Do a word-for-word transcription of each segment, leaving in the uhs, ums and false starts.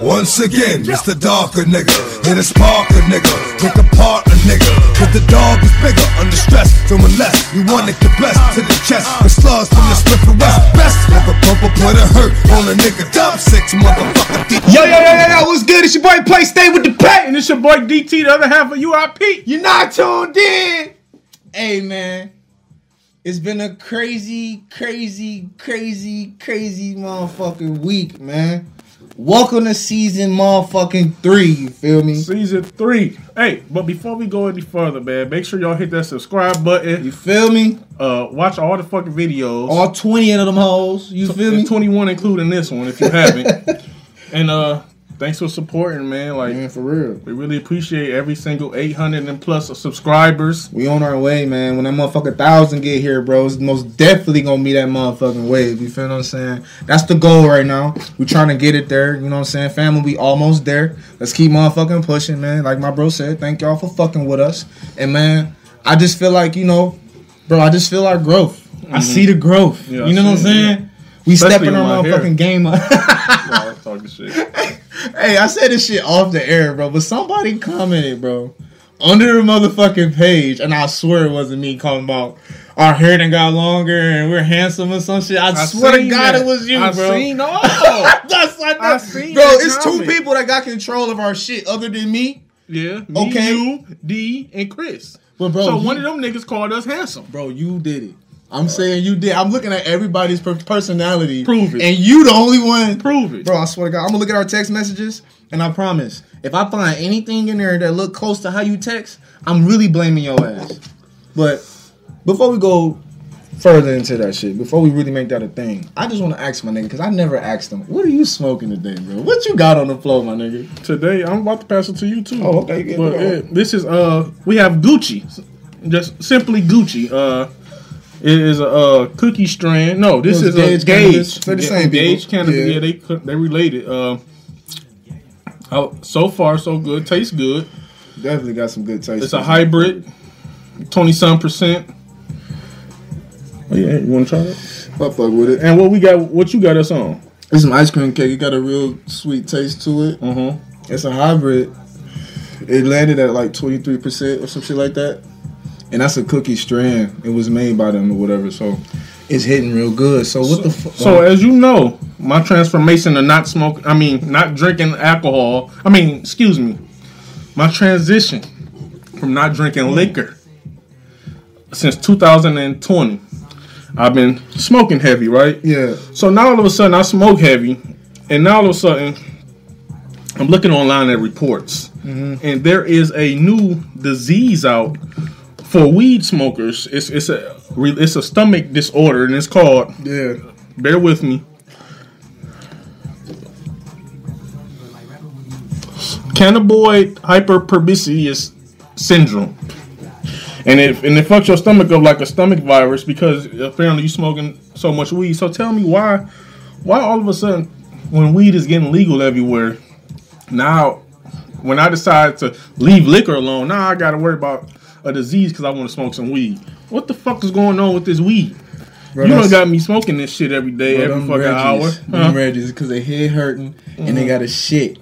Once again, it's the darker nigga, hit a sparker nigga, pick apart a nigga, cause the dog is bigger, under stress, feeling less, you wanna get blessed to the chest, with slugs from the slip and west, best never bump up with a hurt on a nigga, dumb six motherfucker. Yo, yo, yo, yo, yo, what's good, it's your boy Play, stay with the pay, and it's your boy D T, the other half of U I P, you're not tuned in. Hey man, it's been a crazy, crazy, crazy, crazy motherfucking week, man. Welcome to season motherfucking three, you feel me? Season three. Hey, but before we go any further, man, make sure y'all hit that subscribe button. You feel me? Uh, watch all the fucking videos. All twenty of them hoes, you T- feel me? twenty-one including this one, if you haven't. And uh, thanks for supporting, man. Like, man, for real. We really appreciate every single eight hundred and plus subscribers. We on our way, man. When that motherfucking one thousand get here, bro, it's most definitely going to be that motherfucking wave. You feel what I'm saying? That's the goal right now. We trying to get it there. You know what I'm saying? Family, we almost there. Let's keep motherfucking pushing, man. Like my bro said, thank y'all for fucking with us. And, man, I just feel like, you know, bro, I just feel our growth. Mm-hmm. I see the growth. Yeah, you know what I'm saying? It. We especially stepping our motherfucking game up. No, talking shit. Hey, I said this shit off the air, bro, but somebody commented, bro, under the motherfucking page, and I swear it wasn't me calling about our hair done got longer and we're handsome or some shit. I, I swear to God that. It was you, I bro. Seen all. That's like that. I seen bro, it's comment. Two people that got control of our shit other than me. Yeah. Me, okay. You, D, and Chris. Well, bro, so you, one of them niggas called us handsome. Bro, you did it. I'm saying you did. I'm looking at everybody's personality. Prove it. And you the only one. Prove it. Bro, I swear to God. I'm going to look at our text messages, and I promise, if I find anything in there that look close to how you text, I'm really blaming your ass. But before we go further into that shit, before we really make that a thing, I just want to ask my nigga, because I never asked him, what are you smoking today, bro? What you got on the floor, my nigga? Today, I'm about to pass it to you, too. Oh, okay. Yeah, but, yeah, this is, uh, we have Gucci. Just simply Gucci. Uh... It is a uh, cookie strand. No, this is a gauge. They're the same gauge cannabis. Yeah, yeah they they related. Uh, so far, so good. Tastes good. Definitely got some good taste. It's a hybrid. twenty-some percent. Oh, yeah, you want to try it? I'll fuck with it. And what we got? What you got us on? It's some ice cream cake. It got a real sweet taste to it. Uh-huh. It's a hybrid. It landed at like twenty-three percent or some shit like that. And that's a cookie strand. It was made by them or whatever, so it's hitting real good. So what so, the fuck? So as you know, my transformation to not smoke, I mean, not drinking alcohol. I mean, excuse me, my transition from not drinking liquor since two thousand twenty. I've been smoking heavy, right? Yeah. So now all of a sudden I smoke heavy, and now all of a sudden I'm looking online at reports, mm-hmm. and there is a new disease out. For weed smokers, it's it's a it's a stomach disorder, and it's called. Yeah. Bear with me. Cannabinoid hyperpigmentation syndrome, and it and it fucks your stomach up like a stomach virus because apparently you smoking so much weed. So tell me why, why all of a sudden when weed is getting legal everywhere, now when I decide to leave liquor alone, now I got to worry about a disease because I want to smoke some weed. What the fuck is going on with this weed? Bro, you done got me smoking this shit every day, bro, every fucking Reggies, hour. Huh? Them Reggies, because they head hurting mm. and they got a shit.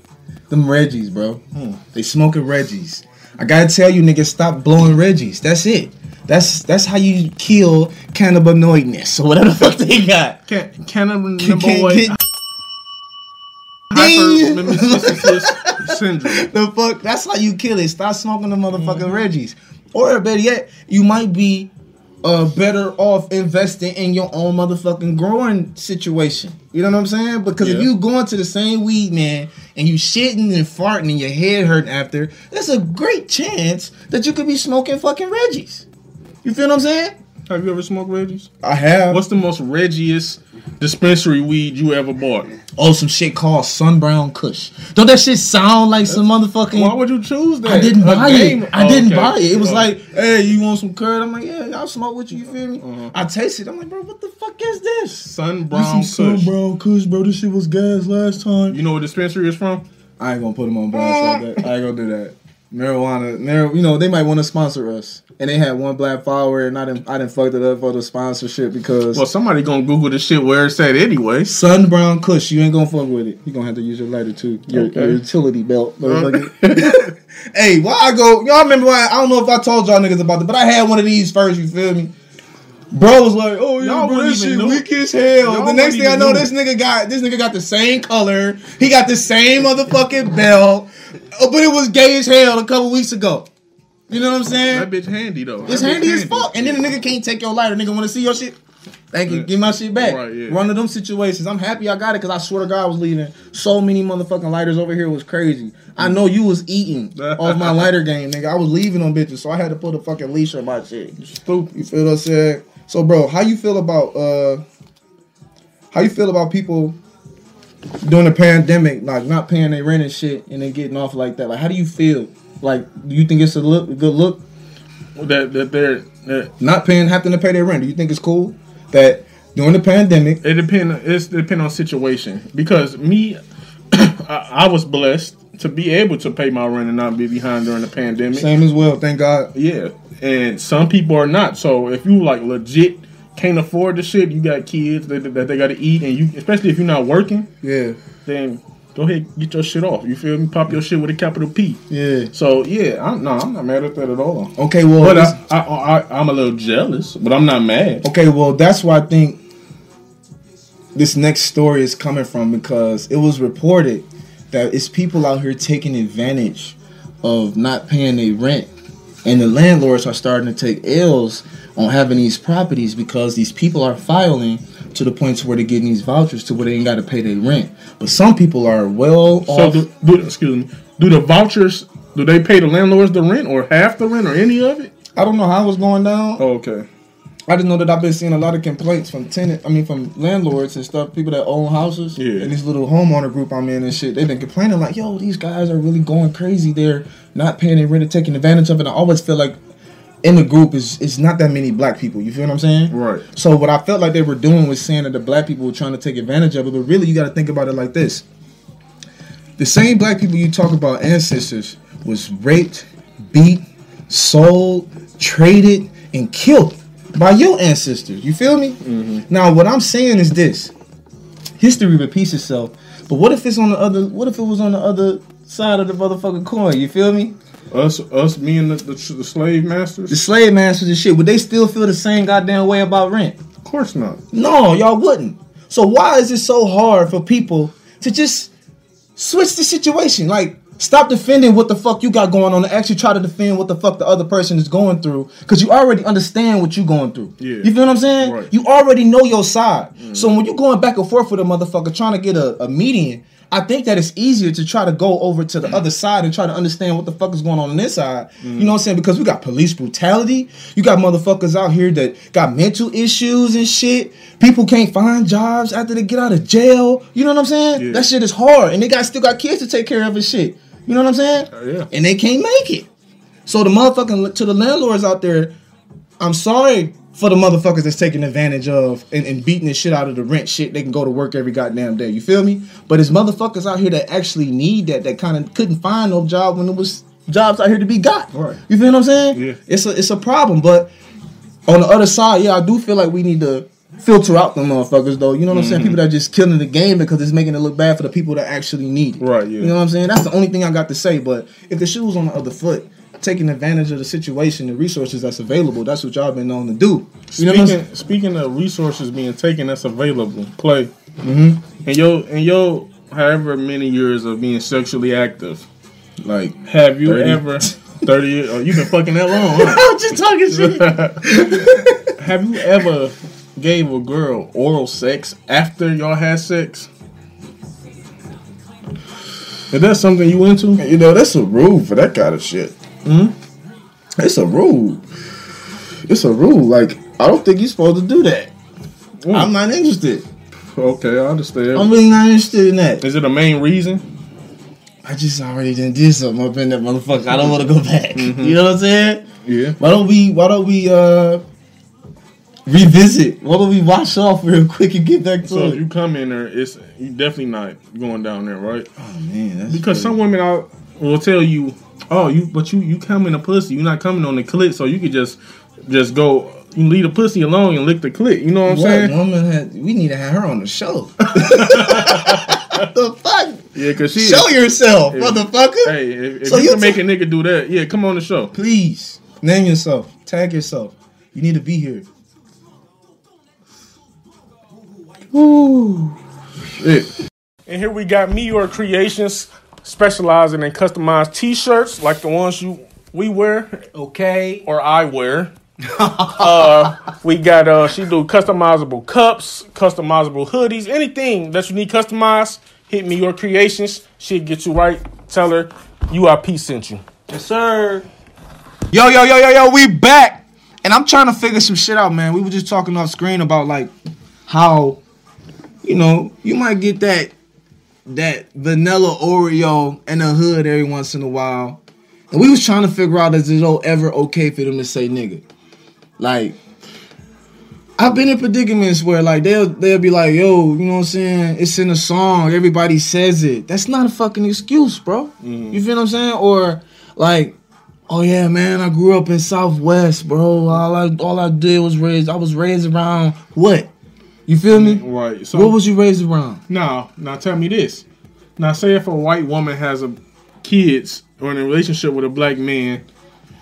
Them Reggies, bro. Mm. They smoking Reggies. I gotta tell you, niggas, stop blowing Reggies. That's it. That's that's how you kill cannabinoidness or whatever the fuck they got. Can, cannabinoid hyperpigmentation syndrome. The fuck? That's how you kill it. Stop smoking the motherfucking mm. Reggies. Or better yet, you might be uh, better off investing in your own motherfucking growing situation. You know what I'm saying? Because yeah. if you going to the same weed, man, and you shitting and farting and your head hurting after, there's a great chance that you could be smoking fucking Reggies. You feel what I'm saying? Have you ever smoked Reggies? I have. What's the most Reggiest dispensary weed you ever bought? Oh, some shit called Sunbrown Kush. Don't that shit sound like That's, some motherfucking... Why would you choose that? I didn't buy game? it. I oh, didn't okay. buy it. It was oh. like, hey, you want some curd? I'm like, yeah, I'll smoke with you, you feel me? Uh-huh. I taste it. I'm like, bro, what the fuck is this? Sunbrown Kush. Sunbrown Kush, bro. This shit was gas last time. You know what dispensary is from? I ain't gonna put them on blast like that. I ain't gonna do that. Marijuana, mar- you know, they might want to sponsor us. and they had one black follower, and I didn't I didn't fuck it up for the sponsorship because well somebody gonna Google the shit where it's at anyway. Sun Brown Kush, you ain't gonna fuck with it. You gonna have to use your lighter too, your, okay. your utility belt. Mm-hmm. Hey, while I go, y'all remember? Why, I don't know if I told y'all niggas about it, but I had one of these first. You feel me? Bro was like, "Oh, yeah, bro, this shit weak as hell." Y'all the next thing I know, this nigga got this nigga got the same color. He got the same motherfucking belt, but it was gay as hell a couple weeks ago. You know what I'm saying? That bitch handy though. It's handy, handy as fuck. And then the nigga can't take your lighter. Nigga want to see your shit. Thank you. Yeah. Give my shit back. Right, yeah. One of them situations. I'm happy I got it because I swear to God I was leaving so many motherfucking lighters over here. It was crazy. I know you was eating off my lighter game, nigga. I was leaving them bitches, so I had to put a fucking leash on my shit. Stupid. You feel what I'm saying? So, bro, how you feel about uh, how you feel about people during the pandemic, like not paying their rent and shit, and then getting off like that? Like, how do you feel? Like, do you think it's a look, a good look? That that they're, they're not paying, having to pay their rent. Do you think it's cool? That during the pandemic, it depend. It's depend on situation because me, I, I was blessed to be able to pay my rent and not be behind during the pandemic. Same as well, thank God. Yeah, and some people are not. So if you like legit can't afford the shit, you got kids that, that they got to eat, and you especially if you're not working. Yeah. Then go ahead, get your shit off. You feel me? Pop your shit with a capital P. Yeah. So yeah, I'm no, I'm not mad at that at all. Okay, well, but I. I, I, I'm a little jealous, but I'm not mad. Okay, well, that's where I think this next story is coming from because it was reported that it's people out here taking advantage of not paying their rent, and the landlords are starting to take L's on having these properties because these people are filing to the point to where they're getting these vouchers to where they ain't got to pay their rent. But some people are well so off. Do, do, excuse me. Do the vouchers, do they pay the landlords the rent or half the rent or any of it? I don't know how it was going down. Oh, okay. I just know that I've been seeing a lot of complaints from tenant, I mean, from landlords and stuff, people that own houses. Yeah. And this little homeowner group I'm in and shit, they've been complaining like, yo, these guys are really going crazy. They're not paying their rent and taking advantage of it. And I always feel like in the group, is it's not that many black people. You feel what I'm saying? Right. So what I felt like they were doing was saying that the black people were trying to take advantage of it. But really, you got to think about it like this. The same black people you talk about, ancestors, was raped, beat, sold, traded, and killed by your ancestors. You feel me? Mm-hmm. Now, what I'm saying is this: history repeats itself. But what if it's on the other? What if it was on the other side of the motherfucking coin? You feel me? Us, us, me and the, the, the slave masters, the slave masters and shit. Would they still feel the same goddamn way about rent? Of course not. No, y'all wouldn't. So why is it so hard for people to just switch the situation? Like, stop defending what the fuck you got going on and actually try to defend what the fuck the other person is going through because you already understand what you're going through. Yeah. You feel what I'm saying? Right. You already know your side. Mm. So when you're going back and forth with a motherfucker trying to get a, a median, I think that it's easier to try to go over to the other side and try to understand what the fuck is going on on this side. Mm. You know what I'm saying? Because we got police brutality. You got motherfuckers out here that got mental issues and shit. People can't find jobs after they get out of jail. You know what I'm saying? Yeah. That shit is hard. And they got still got kids to take care of and shit. You know what I'm saying? Uh, yeah. And they can't make it. So the motherfucking, to the landlords out there, I'm sorry for the motherfuckers that's taking advantage of and, and beating the shit out of the rent shit. They can go to work every goddamn day. You feel me? But it's motherfuckers out here that actually need that, that kind of couldn't find no job when there was jobs out here to be got. Right. You feel what I'm saying? Yeah. It's a, it's a problem. But on the other side, yeah, I do feel like we need to filter out them motherfuckers, though. You know what I'm mm-hmm. saying? People that are just killing the game because it's making it look bad for the people that actually need it. Right, yeah. You know what I'm saying? That's the only thing I got to say. But if the shoe was on the other foot, taking advantage of the situation and resources that's available, that's what y'all been known to do. You know speaking, what I'm speaking of resources being taken that's available, play. Mm-hmm. And yo, and yo, however many years of being sexually active, like, have you thirty ever... thirty years? Oh, you've been fucking that long, huh? I'm just talking shit. Have you ever gave a girl oral sex after y'all had sex? Is that something you into? You know, that's a rule for that kind of shit. Hmm? It's a rule. It's a rule. Like, I don't think you're supposed to do that. Mm. I'm not interested. Okay, I understand. I'm really not interested in that. Is it a main reason? I just already done did something up in that motherfucker. I don't want to go back. Mm-hmm. You know what I'm saying? Yeah. Why don't we, why don't we, uh... revisit. Why don't we wash off real quick and get back to so it? So you come in there, it's you definitely not going down there, right? Oh man, that's because crazy. Some women out will tell you oh, you, but you, you coming a pussy. You're not coming on the clit, so you could just just go. You leave the pussy alone and lick the clit. You know what I'm what saying? Woman had, we need to have her on the show. The fuck? Yeah, cause she show is, yourself, if, motherfucker. Hey, if, if so you can t- make a nigga do that, yeah, come on the show. Please name yourself, tag yourself. You need to be here. Ooh, shit. And here we got Me Your Creations, specializing in customized T-shirts like the ones you we wear, okay, or I wear. uh, we got uh, she do customizable cups, customizable hoodies, anything that you need customized. Hit Me Your Creations. She'll get you right. Tell her U I P sent you. Yes, sir. Yo, yo, yo, yo, yo. We back, and I'm trying to figure some shit out, man. We were just talking off screen about like how you know you might get that that vanilla Oreo in the hood every once in a while, and we was trying to figure out is it ever okay for them to say nigga. Like, I've been in predicaments where, like, they'll, they'll be like, yo, you know what I'm saying? It's in a song. Everybody says it. That's not a fucking excuse, bro. Mm-hmm. You feel what I'm saying? Or, like, oh, yeah, man, I grew up in Southwest, bro. All I, all I did was raised. I was raised around what? You feel me? Right. So, what was you raised around? Now, now tell me this. Now, say if a white woman has a kids or in a relationship with a black man,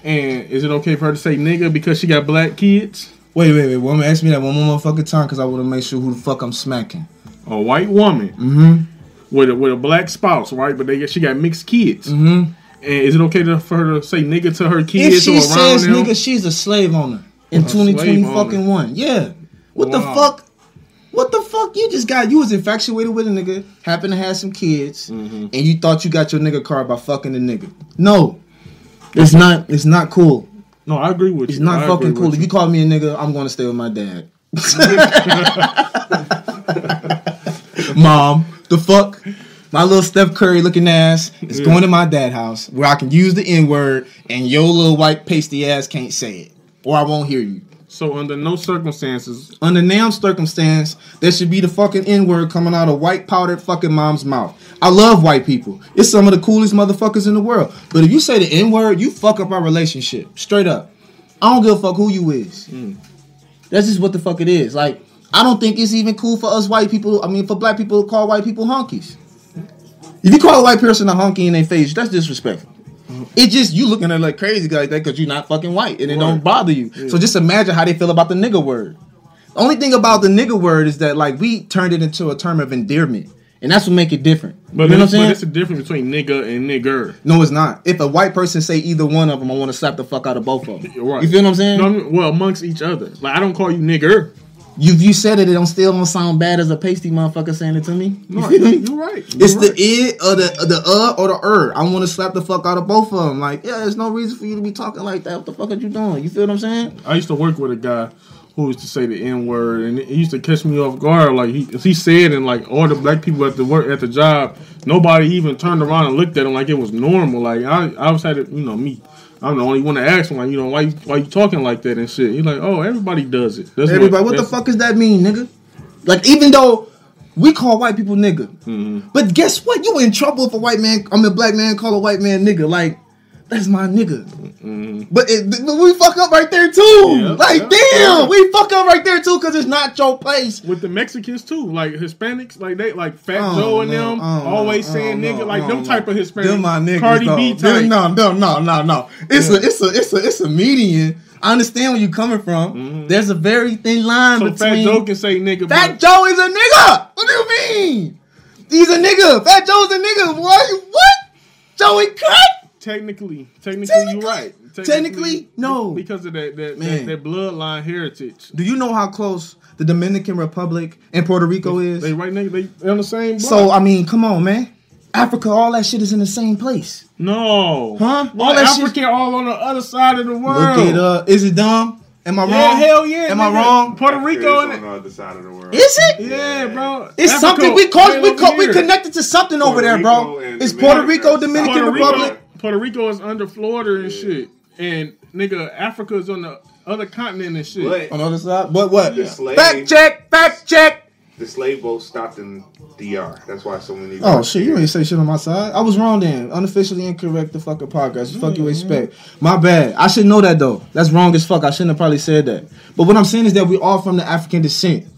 and is it okay for her to say nigga because she got black kids? Wait, wait, wait. Woman, ask me that one more motherfucking time because I want to make sure who the fuck I'm smacking. A white woman mm-hmm. with a, with a black spouse, right? But they she got mixed kids. Mm-hmm. And is it okay to, for her to say nigga to her kids? If she or says them? Nigga, she's a slave owner in twenty twenty fucking one. Yeah. What wow. the fuck? What the fuck? You just got, you was infatuated with a nigga, happened to have some kids, mm-hmm. and you thought you got your nigga card by fucking a nigga. No. It's not. It's not cool. No, I agree with you. It's not I fucking cool. You. If you call me a nigga, I'm going to stay with my dad. Mom, the fuck? My little Steph Curry looking ass is yeah. going to my dad's house where I can use the N word and your little white pasty ass can't say it, or I won't hear you. So under no circumstances, under no circumstance, there should be the fucking N word coming out of white powdered fucking mom's mouth. I love white people. It's some of the coolest motherfuckers in the world. But if you say the N word, you fuck up our relationship. Straight up. I don't give a fuck who you is. Mm. That's just what the fuck it is. Like, I don't think it's even cool for us white people. I mean, for black people to call white people honkies. If you call a white person a honky in their face, that's disrespectful. It just, you looking at like crazy guy like that because you're not fucking white and it right. don't bother you. Yeah. So just imagine how they feel about the nigga word. The only thing about the nigga word is that like we turned it into a term of endearment. And that's what make it different. But, you know what I'm saying? But it's a difference between nigga and nigger. No, it's not. If a white person say either one of them, I want to slap the fuck out of both of them. Right. You feel what I'm saying? No, I mean, well, amongst each other. Like, I don't call you nigger. You you said it, it don't still don't sound bad as a pasty motherfucker saying it to me. You right, me? You're right. You're it's right. the I or the the uh or the er. I want to slap the fuck out of both of them. Like, yeah, there's no reason for you to be talking like that. What the fuck are you doing? You feel what I'm saying? I used to work with a guy who used to say the N word, and he used to catch me off guard. Like he he said, and like all the black people at the work at the job, nobody even turned around and looked at him like it was normal. Like I I was had it, you know me. I'm the only one to ask him, like, you know, why, why you talking like that and shit? He's like, oh, everybody does it. That's everybody, what, what the fuck does that mean, nigga? Like, even though we call white people nigga, mm-hmm. but guess what? You in trouble if a white man, I mean, a black man call a white man nigga. Like, that's my nigga. Mm-hmm. But, it, but we fuck up right there, too. Yeah, like, yeah, damn, yeah. we fuck up right there, too, because it's not your place. With the Mexicans, too. Like, Hispanics, like, they, like, Fat oh, Joe and no, them, oh, always oh, saying oh, nigga. No, like, no, them no. type of Hispanics. Them my niggas, Cardi though. B type. No, no, no, no, no. It's, yeah. a, it's, a, it's, a, it's a median. I understand where you're coming from. Mm-hmm. There's a very thin line so between... So Fat Joe can say nigga. Fat Joe is a nigga! What do you mean? He's a nigga. Fat Joe's a nigga. What? What? Joey cut? Technically, technically, technically, you're right. Technically, technically no. Because of that that, that that bloodline heritage. Do you know how close the Dominican Republic and Puerto Rico they, is? They right next, they, they on the same block. So, I mean, come on, man. Africa, all that shit is in the same place. No. Huh? All that Africa shit? all on the other side of the world. Look it up. Is it dumb? Am I wrong? Yeah, hell yeah. Am nigga. I wrong? Puerto Rico on the other side of the world. Is it? Yeah, yeah bro. It's Africa, something we call, we call, we connected to something Puerto over there, bro. It's Dominican Puerto Rico, Dominican Puerto Republic. Rico. Puerto Rico is under Florida and yeah. shit. And, nigga, Africa is on the other continent and shit. But, on the other side? But what? Yeah. Fact check! Fact check! The slave boat stopped in D R. That's why so many. Oh shit! You ain't say shit on my side. I was wrong then. Unofficially incorrect. The fucking podcast. The fuck mm-hmm. you expect? My bad. I should know that though. That's wrong as fuck. I shouldn't have probably said that. But what I'm saying is that we all from the African descent.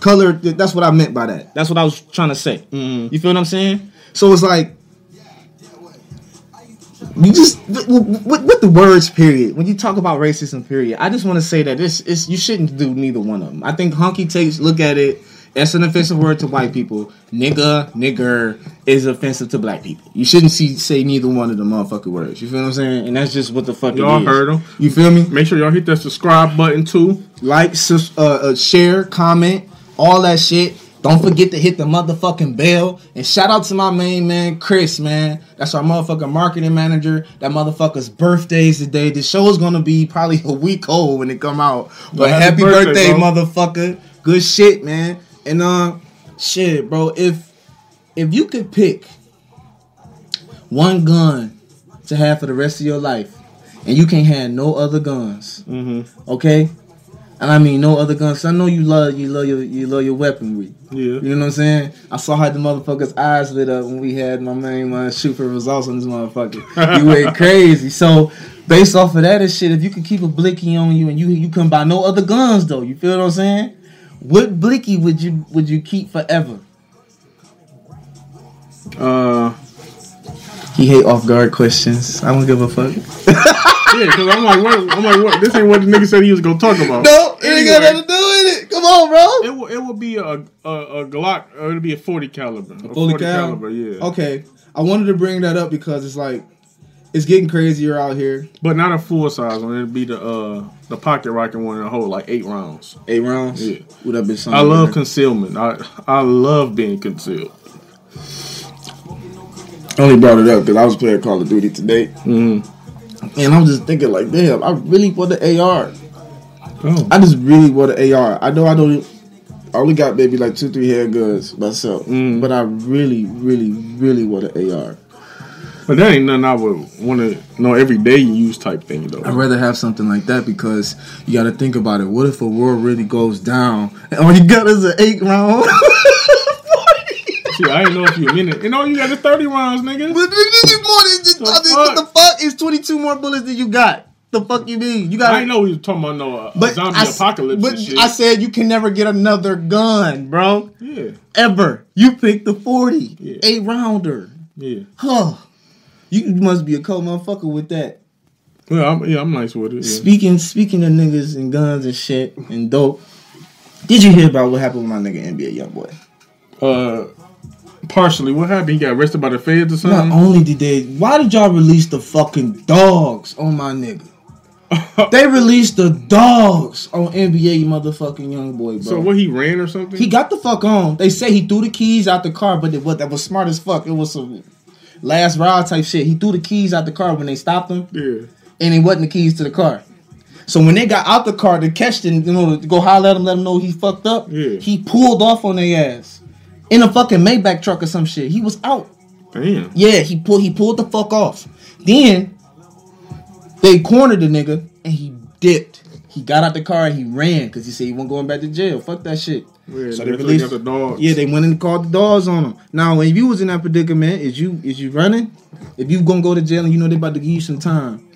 Colored. That's what I meant by that. That's what I was trying to say. Mm-hmm. You feel what I'm saying? So it's like you just with, with the words. Period. When you talk about racism. Period. I just want to say that this is you shouldn't do neither one of them. I think honky takes. Look at it. That's an offensive word to white people. Nigga, nigger is offensive to black people. You shouldn't see, say neither one of the motherfucking words. You feel what I'm saying? And that's just what the fuck y'all it is. Y'all heard them. You feel me? Make sure y'all hit that subscribe button too. Like, sus- uh, uh, share, comment, all that shit. Don't forget to hit the motherfucking bell. And shout out to my main man, Chris, man. That's our motherfucking marketing manager. That motherfucker's birthday is today. This show is going to be probably a week old when it come out. But, but happy, happy birthday, birthday motherfucker. Good shit, man. And, uh, shit, bro, if if you could pick one gun to have for the rest of your life, and you can't have no other guns, mm-hmm. okay? And I mean no other guns. I know you love you love your you love your weaponry. Yeah. You know what I'm saying? I saw how the motherfucker's eyes lit up when we had my main man shoot for results on this motherfucker. You went crazy. So based off of that and shit, if you could keep a blicky on you and you you couldn't buy no other guns though, you feel what I'm saying? What blicky would you would you keep forever? Uh, he hate off guard questions. I don't give a fuck. Yeah, because I'm like, what, I'm like, what? This ain't what the nigga said he was gonna talk about. No, it anyway, ain't got nothing to do with it. Come on, bro. It will it will be a a, a Glock. It will be a forty caliber. A forty, forty cal? caliber, yeah. Okay, I wanted to bring that up because it's like it's getting crazier out here. But not a full size one. It'd be the uh, the pocket rocket one in a whole, like eight rounds. Eight rounds? Yeah. Would that be something? I love concealment. I I love being concealed. I only brought it up because I was playing Call of Duty today. Mm-hmm. And I'm just thinking like, damn, I really want the A R. Oh. I just really want the A R. I know I don't... I only got maybe like two, three handguns myself. Mm. But I really, really, really want an A R. But that ain't nothing I would want to know everyday use type thing, though. I'd rather have something like that because you got to think about it. What if a world really goes down and all you got is an eight round? Shit, I ain't know if you mean it. And all you got is thirty rounds, nigga. But nigga, what the fuck is twenty-two more bullets than you got? The fuck you mean? You got? I know he was talking about no uh, but zombie I, apocalypse. But and shit. I said you can never get another gun, bro. Yeah. Ever. You picked the forty, yeah. eight rounder. Yeah. Huh. You must be a cold motherfucker with that. Yeah, I'm, yeah, I'm nice with it. Yeah. Speaking speaking of niggas and guns and shit and dope, did you hear about what happened with my nigga N B A Youngboy? Uh, partially. What happened? He got arrested by the feds or something? Not only did they... Why did y'all release the fucking dogs on my nigga? They released the dogs on N B A motherfucking Youngboy, bro. So what, he ran or something? He got the fuck on. They say he threw the keys out the car, but it was, that was smart as fuck. It was some... last ride type shit. He threw the keys out the car when they stopped him. Yeah. And it wasn't the keys to the car. So when they got out the car to catch them, you know, to go holler at him, let him know he fucked up. Yeah. He pulled off on their ass in a fucking Maybach truck or some shit. He was out. Damn. Yeah. He pulled. He pulled the fuck off. Then they cornered the nigga and he dipped. He got out the car and he ran because he said he wasn't going back to jail. Fuck that shit. Yeah, so they released the dogs. Yeah, they went and called the dogs on them. Now, if you was in that predicament, is you is you running? If you gonna go to jail and you know they about to give you some time,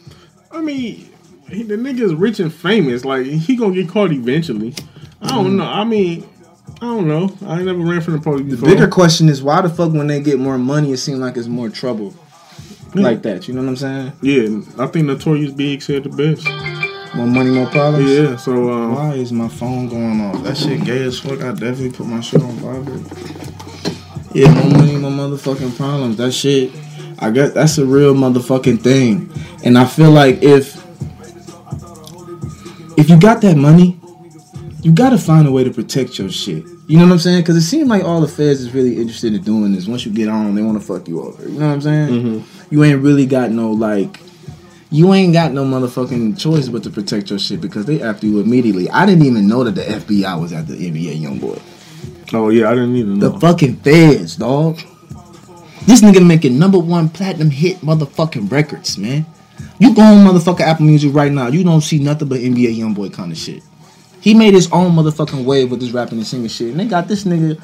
I mean, he, the nigga's rich and famous. Like he gonna get caught eventually. I don't mm. know. I mean, I don't know. I ain't never ran from the police before. The bigger question is why the fuck when they get more money, it seems like it's more trouble, yeah. like that. You know what I'm saying? Yeah, I think Notorious B I G said the best. More money, more problems? Yeah, so... Um, why is my phone going off? That shit gay as fuck. I definitely put my shit on vibrate. Yeah, more money, more motherfucking problems. That shit... I guess that's a real motherfucking thing. And I feel like if... If you got that money, you gotta find a way to protect your shit. You know what I'm saying? Because it seems like all the feds is really interested in doing this. Once you get on, they want to fuck you over. You know what I'm saying? Mm-hmm. You ain't really got no, like... You ain't got no motherfucking choice but to protect your shit because they after you immediately. I didn't even know that the F B I was after N B A Youngboy. Oh, yeah, I didn't even know. The fucking feds, dog. This nigga making number one platinum hit motherfucking records, man. You go on motherfucking Apple Music right now. You don't see nothing but N B A Youngboy kind of shit. He made his own motherfucking wave with this rapping and singing shit, and they got this nigga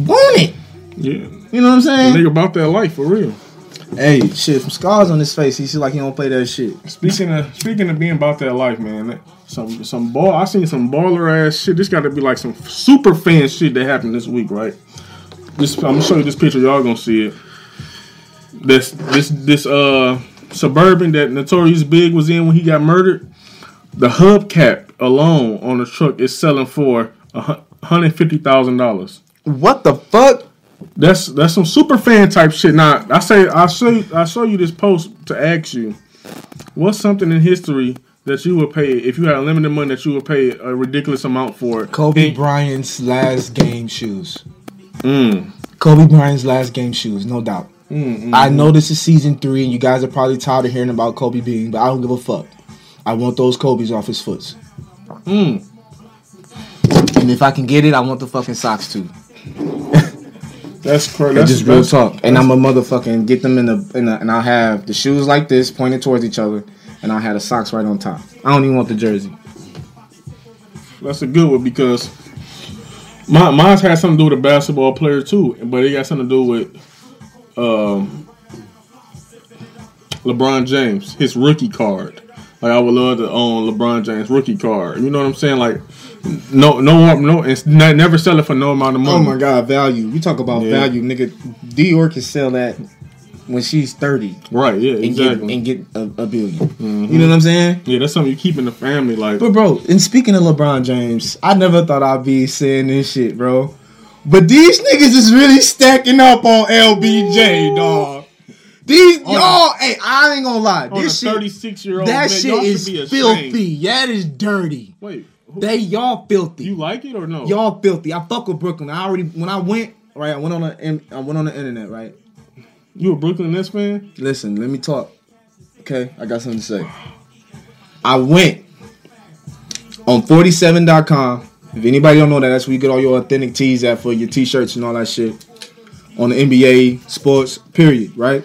on it. Yeah. You know what I'm saying? The nigga about that life for real. Hey, shit, some scars on his face. He seems like he don't play that shit. Speaking of speaking of being about that life, man, that, some some ball. I seen some baller ass shit. This got to be like some super fan shit that happened this week, right? This I'm gonna show you this picture. Y'all gonna see it. This this this uh Suburban that Notorious Big was in when he got murdered. The hubcap alone on the truck is selling for a hundred fifty thousand dollars. What the fuck? That's that's some super fan type shit. Now I say I show I show you this post to ask you, what's something in history that you would pay if you had unlimited money that you would pay a ridiculous amount for? Kobe and, Bryant's last game shoes. Mm. Kobe Bryant's last game shoes, no doubt. Mm-hmm. I know this is season three, and you guys are probably tired of hearing about Kobe being, but I don't give a fuck. I want those Kobe's off his foots. Mm. And if I can get it, I want the fucking socks too. That's correct. That's just real talk. And I'm a motherfucking get them in the, in the and I'll have the shoes like this pointed towards each other, and I'll have the socks right on top. I don't even want the jersey. That's a good one because my mine's had something to do with a basketball player too, but it got something to do with um, LeBron James, his rookie card. Like I would love to own LeBron James rookie card. You know what I'm saying? Like. No, no, no, it's not, never sell it for no amount of money. Oh my God, value. You talk about yeah. value, nigga. Dior can sell that when she's thirty. Right, yeah, and exactly. Get, and get a, a billion. Mm-hmm. You know what I'm saying? Yeah, that's something you keep in the family. Like, but bro, and speaking of LeBron James, I never thought I'd be saying this shit, bro. But these niggas is really stacking up on L B J, ooh, dog. These on y'all, the, hey, I ain't gonna lie. This shit, thirty-six year old that man, shit y'all is be filthy. That is dirty. Wait. They y'all filthy. You like it or no? Y'all filthy. I fuck with Brooklyn. I already when I went right. I went on the I went on the internet right. You a Brooklyn Nets fan? Listen, let me talk. Okay, I got something to say. I went on forty-seven dot com. If anybody don't know that, that's where you get all your authentic tees at for your t-shirts and all that shit on the N B A sports period. Right.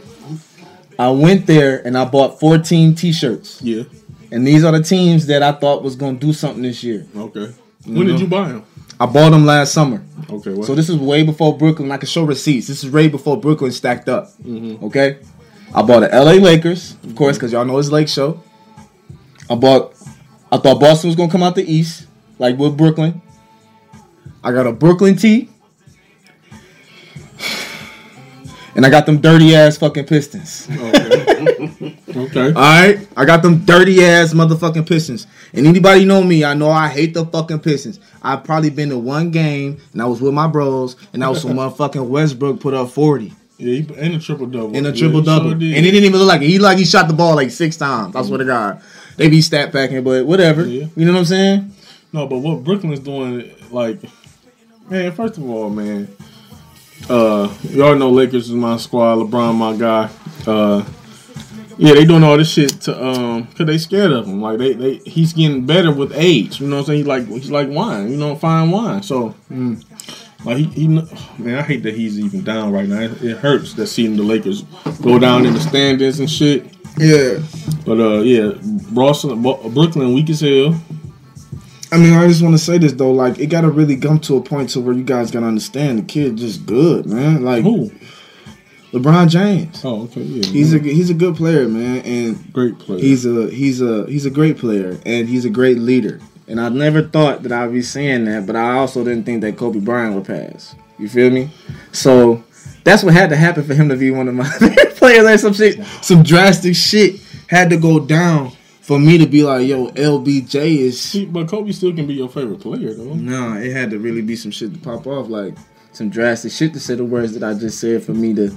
I went there and I bought fourteen t-shirts. Yeah. And these are the teams that I thought was going to do something this year. Okay. You when know? Did you buy them? I bought them last summer. Okay. What? So this is way before Brooklyn. I can show receipts. This is way before Brooklyn stacked up. Mm-hmm. Okay. I bought the L A Lakers, of course, because y'all know it's Lake Show. I bought, I thought Boston was going to come out the East, like with Brooklyn. I got a Brooklyn tee. And I got them dirty ass fucking Pistons. Okay. Okay. All right. I got them dirty ass motherfucking Pistons. And anybody know me, I know I hate the fucking Pistons. I've probably been to one game, and I was with my bros, and I was some motherfucking Westbrook put up forty. Yeah, and a triple double. And a triple yeah, double. Sure and it didn't even look like it. He like he shot the ball like six times. I mm-hmm. swear to God, they be stat packing, but whatever. Yeah. You know what I'm saying? No, but what Brooklyn's doing, like, man. First of all, man. Uh, y'all know Lakers is my squad. LeBron, my guy. Uh, yeah, they doing all this shit to um, cause they scared of him. Like they, they, he's getting better with age. You know what I'm saying? He like, he's like wine. You know, fine wine. So, mm, like he, he, man, I hate that he's even down right now. It, it hurts that seeing the Lakers go down in the standings and shit. Yeah. But uh, yeah, Boston, Brooklyn, weak as hell. I mean, I just want to say this, though. Like, it got to really come to a point to where you guys got to understand the kid just good, man. Like, who? LeBron James. Oh, okay, yeah. He's man. a he's a good player, man, and great player. He's a he's a he's a great player, and he's a great leader. And I never thought that I'd be saying that, but I also didn't think that Kobe Bryant would pass. You feel me? So that's what had to happen for him to be one of my favorite players. Like some shit, some drastic shit had to go down. For me to be like, yo, L B J is... But Kobe still can be your favorite player, though. No, nah, it had to really be some shit to pop off, like some drastic shit to say the words that I just said for me to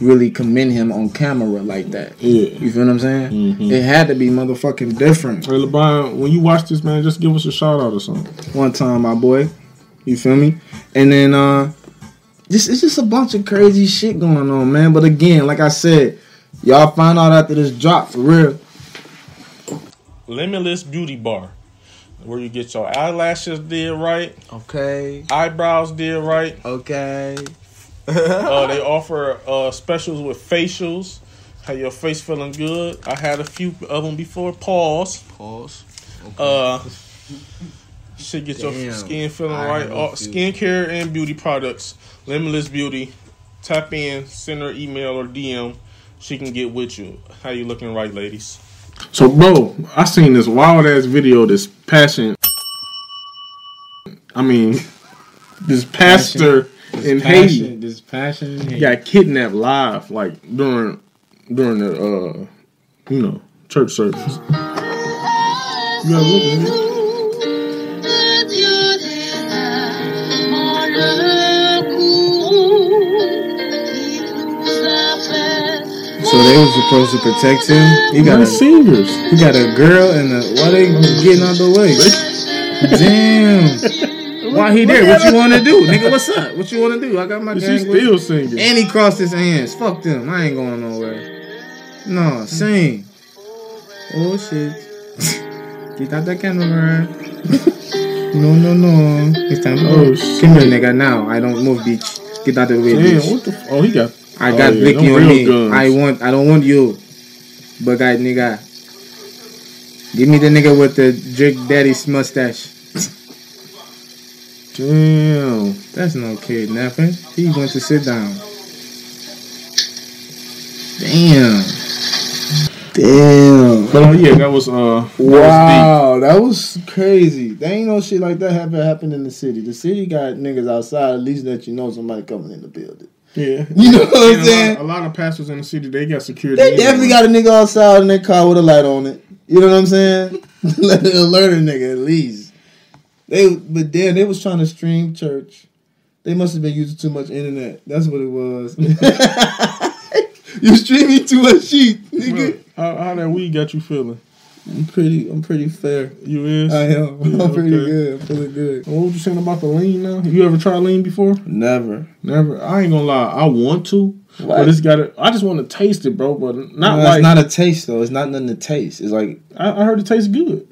really commend him on camera like that. Yeah. You feel what I'm saying? Mm-hmm. It had to be motherfucking different. Hey, LeBron, when you watch this, man, just give us a shout-out or something. One time, my boy. You feel me? And then, uh, this it's just a bunch of crazy shit going on, man. But again, like I said, y'all find out after this drop, for real. Limitless Beauty Bar, where you get your eyelashes did right. Okay. Eyebrows did right. Okay. uh, they offer uh, specials with facials. How your face feeling good? I had a few of them before. Pause. Pause. Okay. Uh, Should get Damn. your skin feeling I right. Oh, skincare and beauty products. Limitless Beauty. Tap in, send her email or D M. She can get with you. How you looking right, ladies? So, bro, I seen this wild ass video. This passion. I mean, this pastor passion, in this Haiti. Passion, this passion. In Haiti. Got kidnapped live, like during during the uh, you know, church service. You gotta look at it. So they were supposed to protect him. He got a singers. He got a girl and a, why they getting out the way? Damn. Why he there? What you want to do, nigga? What's up? What you want to do? I got my gang. She still singing. And he crossed his hands. Fuck them. I ain't going nowhere. No, sing. Oh shit. Get out that camera, man. No, no, no. It's time. Oh, shit. Come here, nigga. Now I don't move, bitch. Get out the way. Damn. Bitch. What the? F- oh, he got. I got Vicky oh, yeah, on me. Guns. I want. I don't want you, but I nigga. Give me the nigga with the Drake Daddy's mustache. Damn, that's no kidnapping. He went to sit down. Damn. Damn. But oh yeah, that was uh. That wow, was that was crazy. There ain't no shit like that happen happened in the city. The city got niggas outside. At least that you know somebody coming in the building. Yeah. You know what I'm saying? A lot, a lot of pastors in the city, they got security. They definitely got a nigga outside in their car with a light on it. You know what I'm saying? Let it alert a nigga at least. They but then they was trying to stream church. They must have been using too much internet. That's what it was. You streaming too much shit, nigga. Well, how, how that weed got you feeling? I'm pretty I'm pretty fair. You is? I am. Yeah, I'm pretty okay. good. I'm feeling good. What were you saying about the lean now? You ever tried lean before? Never. Never. I ain't gonna lie. I want to. What? But it's gotta I just want to taste it, bro, but not no, like it's not a taste though. It's not nothing to taste. It's like I, I heard it tastes good.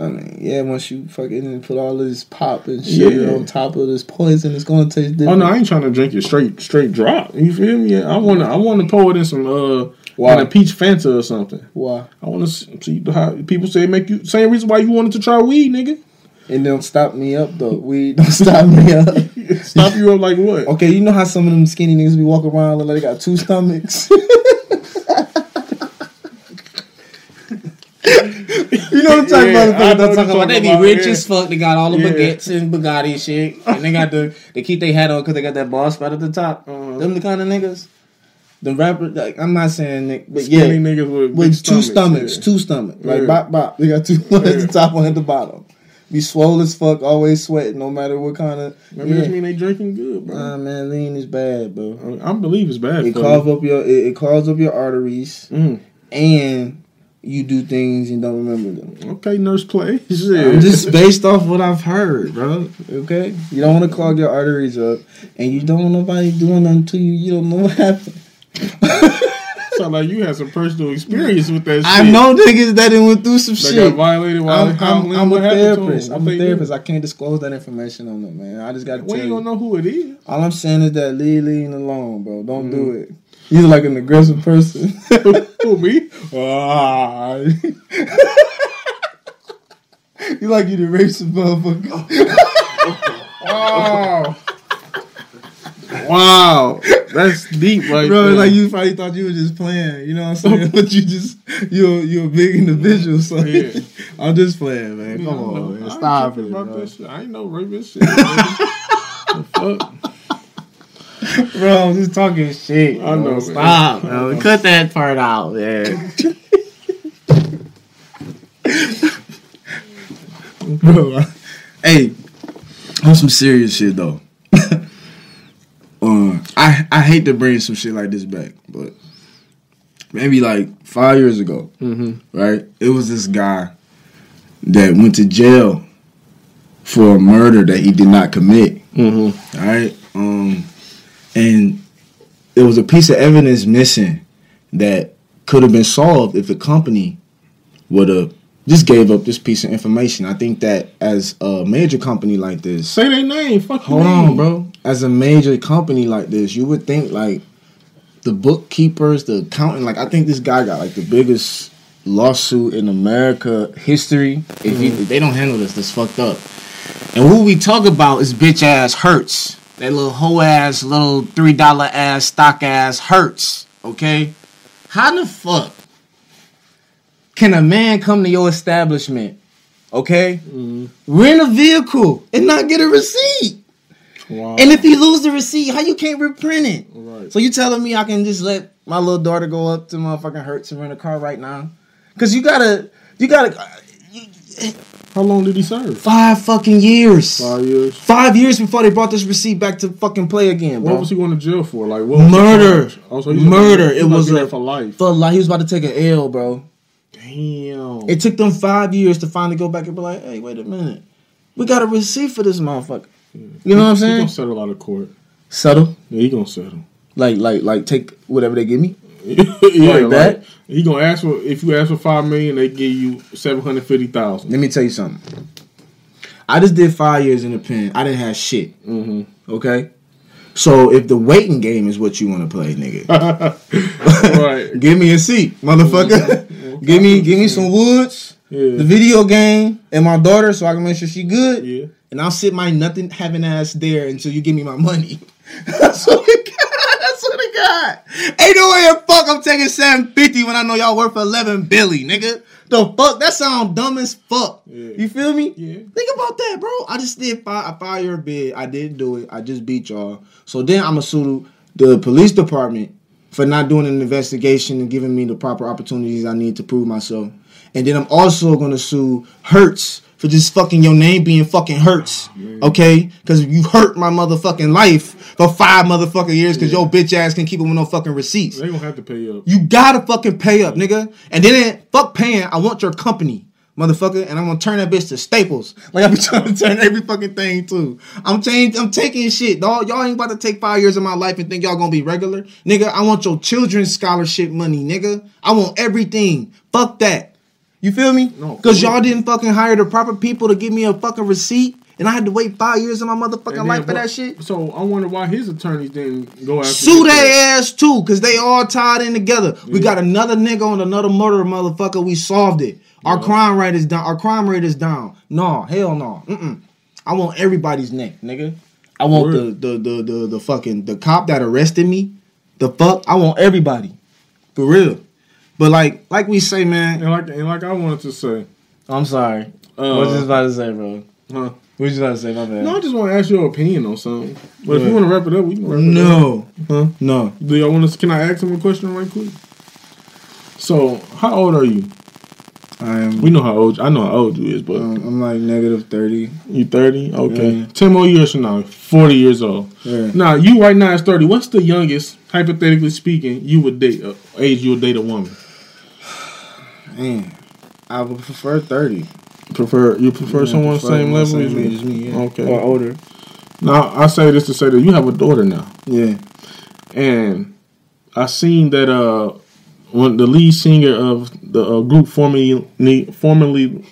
I mean, yeah, once you fucking put all of this pop and sugar yeah. on top of this poison, it's gonna taste different. Oh no, I ain't trying to drink it straight straight drop. You feel me? Yeah, I wanna I wanna pour it in some uh Why? Like a peach Fanta or something. Why? I want to see how people say make you same reason why you wanted to try weed, nigga. And don't stop me up though. Weed don't stop me up. Stop you up like what? Okay, you know how some of them skinny niggas be walking around like they got two stomachs. You know what I'm talking yeah, about? Know what talking about. They be about, rich yeah. as fuck. They got all the yeah. baguettes and Bugatti shit, and they got the they keep their hat on because they got that bald spot at the top. Uh-huh. Them the kind of niggas. The rapper, like, I'm not saying Nick, but yeah, niggas with, with two stomachs, stomachs yeah. two stomachs, like yeah. bop bop. They got two one yeah. at the top, one at the bottom. Be swole as fuck, always sweating, no matter what kind of. Maybe yeah. that mean they drinking good, bro. Nah, man, lean is bad, bro. I, I believe it's bad. It clogs up your, it, it clogs up your arteries, mm. and you do things and don't remember them. Okay, nurse play. Yeah. I'm just based off what I've heard, bro. Okay, you don't want to clog your arteries up, and you don't want nobody doing nothing to you. You don't know what happened. Sound like you had some personal experience with that shit. I know niggas that done went through some they shit. Got violated while I'm, I'm, I'm a therapist. I'm a therapist. I can't disclose that information on them, man. I just got to well, tell you. We don't know who it is. All I'm saying is that leave lean alone, bro. Don't mm-hmm. do it. You're like an aggressive person. Who, me? Ah. You like you the racist motherfucker. Oh. Oh. Wow, that's deep, right, bro? There. Like you probably thought you were just playing, you know what I'm saying? But you just you're you're a big individual, so yeah. I'm just playing, man. Come no, on, no, man. Stop it, bro. Shit. I ain't no rapist shit. Fuck, bro. I'm just talking shit. I know. Stop, man. Bro. Cut that part out, man. Bro, hey, on some serious shit though. Um, I, I hate to bring some shit like this back, but maybe like five years ago, mm-hmm. right? It was this guy that went to jail for a murder that he did not commit, mm-hmm. all right? Um, and there was a piece of evidence missing that could have been solved if the company would have just gave up this piece of information. I think that as a major company like this... Say their name, fuck your name. Hold on, bro. As a major company like this, you would think like the bookkeepers, the accountant, like I think this guy got like the biggest lawsuit in America history. If, mm-hmm. he, if they don't handle this, that's fucked up. And who we talk about is bitch ass Hertz. That little hoe ass, little three dollar ass, stock ass Hertz. Okay? How the fuck can a man come to your establishment, okay, mm. rent a vehicle and not get a receipt? Wow. And if you lose the receipt, how you can't reprint it? Right. So you telling me I can just let my little daughter go up to motherfucking Hertz and rent a car right now? Because you gotta, you gotta... You, how long did he serve? Five fucking years. Five years. Five years before they brought this receipt back to fucking play again, bro. What was he going to jail for? Like what? Murder. Oh, so Murder. It was a, for life. For life. He was about to take an L, bro. Damn. It took them five years to finally go back and be like, hey, wait a minute. We got a receipt for this motherfucker. Yeah. You know what I'm saying? He gonna settle out of court. Settle? Yeah, he gonna settle. Like, like, like, take whatever they give me? Yeah, like that? Like, he gonna ask for, if you ask for five million dollars, they give you seven hundred fifty thousand dollars. Let me tell you something. I just did five years in the pen. I didn't have shit. Mm-hmm. Okay? So if the waiting game is what you want to play, nigga, right? Give me a seat, motherfucker. Mm-hmm. give me, give me some woods, yeah. the video game, and my daughter, so I can make sure she good. Yeah. And I'll sit my nothing having ass there until you give me my money. That's what I got. That's what I got. Ain't no way the fuck I'm taking seven fifty when I know y'all worth eleven billy, nigga. The fuck? That sound dumb as fuck. Yeah. You feel me? Yeah. Think about that, bro. I just did five, a five-year bid. I didn't do it. I just beat y'all. So then I'm going to sue the police department for not doing an investigation and giving me the proper opportunities I need to prove myself. And then I'm also going to sue Hertz for just fucking your name being fucking Hertz. Yeah. Okay? Because you hurt my motherfucking life for five motherfucking years because yeah. your bitch ass can keep it with no fucking receipts. They gonna have to pay up. You gotta fucking pay up, nigga. And then, fuck paying, I want your company, motherfucker. And I'm gonna turn that bitch to Staples. Like I be trying to turn every fucking thing to. I'm changing, I'm taking shit, dog. Y'all ain't about to take five years of my life and think y'all gonna be regular. Nigga, I want your children's scholarship money, nigga. I want everything. Fuck that. You feel me? No. Because y'all didn't fucking hire the proper people to give me a fucking receipt. And I had to wait five years of my motherfucking life for what, that shit. So I wonder why his attorneys didn't go after Sue their ass too, because they all tied in together. Yeah. We got another nigga on another murder, motherfucker. We solved it. Our yeah. crime rate is down. Our crime rate is down. No, hell no. Mm-mm. I want everybody's neck, nigga. I want Word. the the the the the fucking the cop that arrested me. The fuck, I want everybody, for real. But like like we say, man. And like and like I wanted to say. I'm sorry. Uh, I was just about to say, bro. Huh? What you about to say? My bad. No, I just want to ask your opinion on something. But yeah. if you want to wrap it up, we can wrap it no. up. No. Huh? No. Do y'all want to... Can I ask him a question right quick? So, how old are you? I am... We know how old... I know how old you is, but... Um, I'm like negative thirty. You thirty? Okay. Yeah. ten more years from now, forty years old. Yeah. Now, you right now is thirty. What's the youngest, hypothetically speaking, you would date... Uh, age you would date a woman? Man. I would prefer thirty. Prefer you prefer yeah, someone prefer same level same as me, as me yeah. okay, or older. Now I say this to say that you have a daughter now, yeah. And I seen that uh, when the lead singer of the uh, group formerly formerly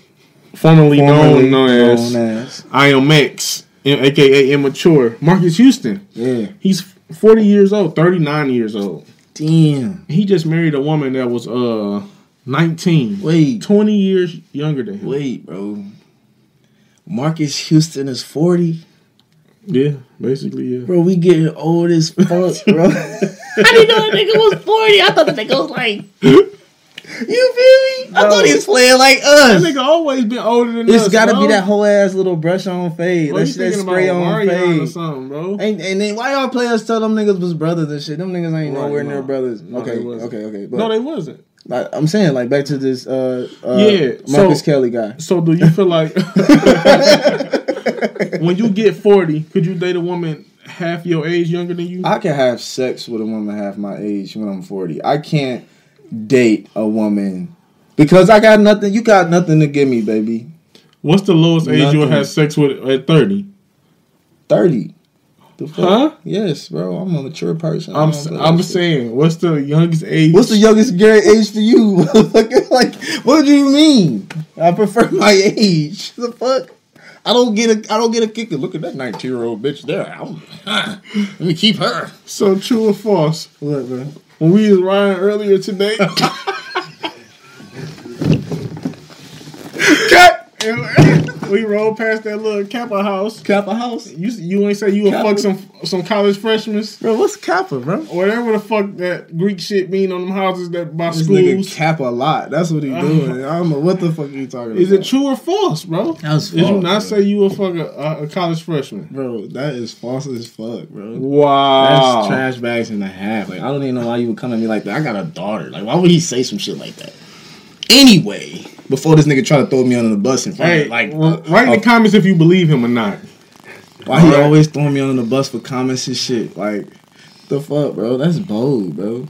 formerly known, known as, known as. I M X, aka Immature, Marcus Houston. Yeah, he's forty years old, thirty nine years old. Damn, he just married a woman that was uh. nineteen. Wait. twenty years younger than him. Wait, bro. Marcus Houston is forty? Yeah, basically, yeah. Bro, we getting old as fuck, bro. I didn't know that nigga was forty. I thought that nigga was like... You feel me? Bro. I thought he was playing like us. That nigga always been older than it's us, It's gotta bro. be that whole ass little brush on fade. What that shit that spray on Marion fade. Or something, bro? And, and then why y'all players tell them niggas was brothers and shit? Them niggas ain't right, nowhere no. near brothers. No, okay, okay, okay. But no, they wasn't. Like I'm saying, like back to this uh, uh, yeah, Marcus so, Kelly guy. So do you feel like when you get forty, could you date a woman half your age younger than you? I can have sex with a woman half my age when I'm forty. I can't date a woman because I got nothing. You got nothing to give me, baby. What's the lowest age nothing. you'll have sex with at thirty? thirty. The fuck? Huh? Yes, bro. I'm a mature person. I'm I'm saying, shit. what's the youngest age? What's the youngest age for you? Like, what do you mean? I prefer my age. The fuck? I don't get a I don't get a kicker. Look at that nineteen year old bitch there. I'm, ah, let me keep her. So true or false? What, bro? When we was riding earlier today. Cut. We rolled past that little Kappa house. Kappa house? You you ain't say you would Kappa. fuck some some college freshmen? Bro, what's Kappa, bro? Whatever the fuck that Greek shit mean on them houses that by this schools. Nigga Kappa a lot. That's what he doing. I don't know what the fuck you talking about. Is it true or false, bro? That's false. Did you not bro. say you would fuck a, a college freshman? Bro, that is false as fuck, bro. Wow. That's trash bags and a half. Like, I don't even know why you would come at me like that. I got a daughter. Like, why would he say some shit like that? Anyway, before this nigga try to throw me under the bus in front hey, of like, well, write in uh, the comments if you believe him or not. Why he right. always throwing me under the bus for comments and shit? Like, the fuck, bro? That's bold, bro.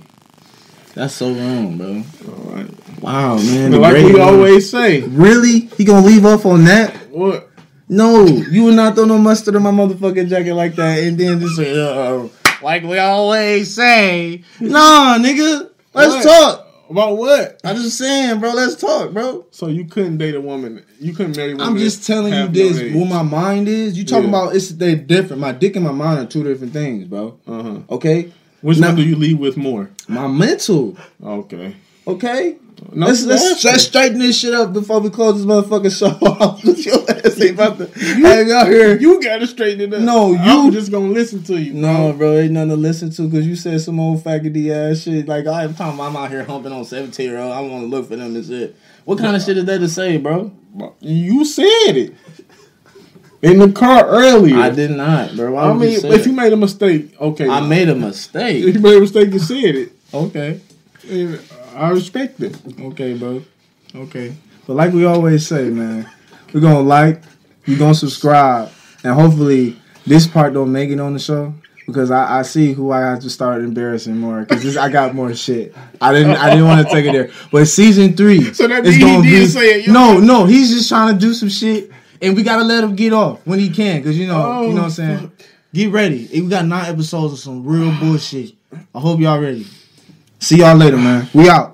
That's so wrong, bro. All right. Wow, man. Well, like we always say. Really? He gonna leave off on that? What? No, you would not throw no mustard in my motherfucking jacket like that. And then just uh, like we always say. Nah, nigga. Let's what? talk. About what? I'm just saying, bro. Let's talk, bro. So you couldn't date a woman. You couldn't marry a woman. I'm just telling you this. No what my mind is. You talking yeah. about it's they're different. My dick and my mind are two different things, bro. Uh huh. Okay. Which now, one do you lead with more? My mental. Okay. Okay. No, let's let's, let's straighten this shit up before we close this motherfucking show off. Your ass ain't about to hang out here. You gotta straighten it up. No, you I'm just gonna listen to you. No, bro, bro ain't nothing to listen to because you said some old faggoty ass shit. Like I am talking, I'm out here humping on seventeen year old. I want to look for them and shit. What kind no. of shit is that to say, bro? You said it in the car earlier. I did not, bro. Why I mean, you say if it? you made a mistake, okay. I made a mistake. If you made a mistake, you said it. Okay. And, I respect it. Okay, bro. Okay. But like we always say, man, we're going to like, we're going to subscribe, and hopefully this part don't make it on the show because I, I see who I have to start embarrassing more because I got more shit. I didn't I didn't want to take it there. But season three. So that means he did say it. No, no. He's just trying to do some shit, and we got to let him get off when he can because, you know, oh, you know what I'm saying? Fuck. Get ready. We got nine episodes of some real bullshit. I hope y'all ready. See y'all later, man. We out.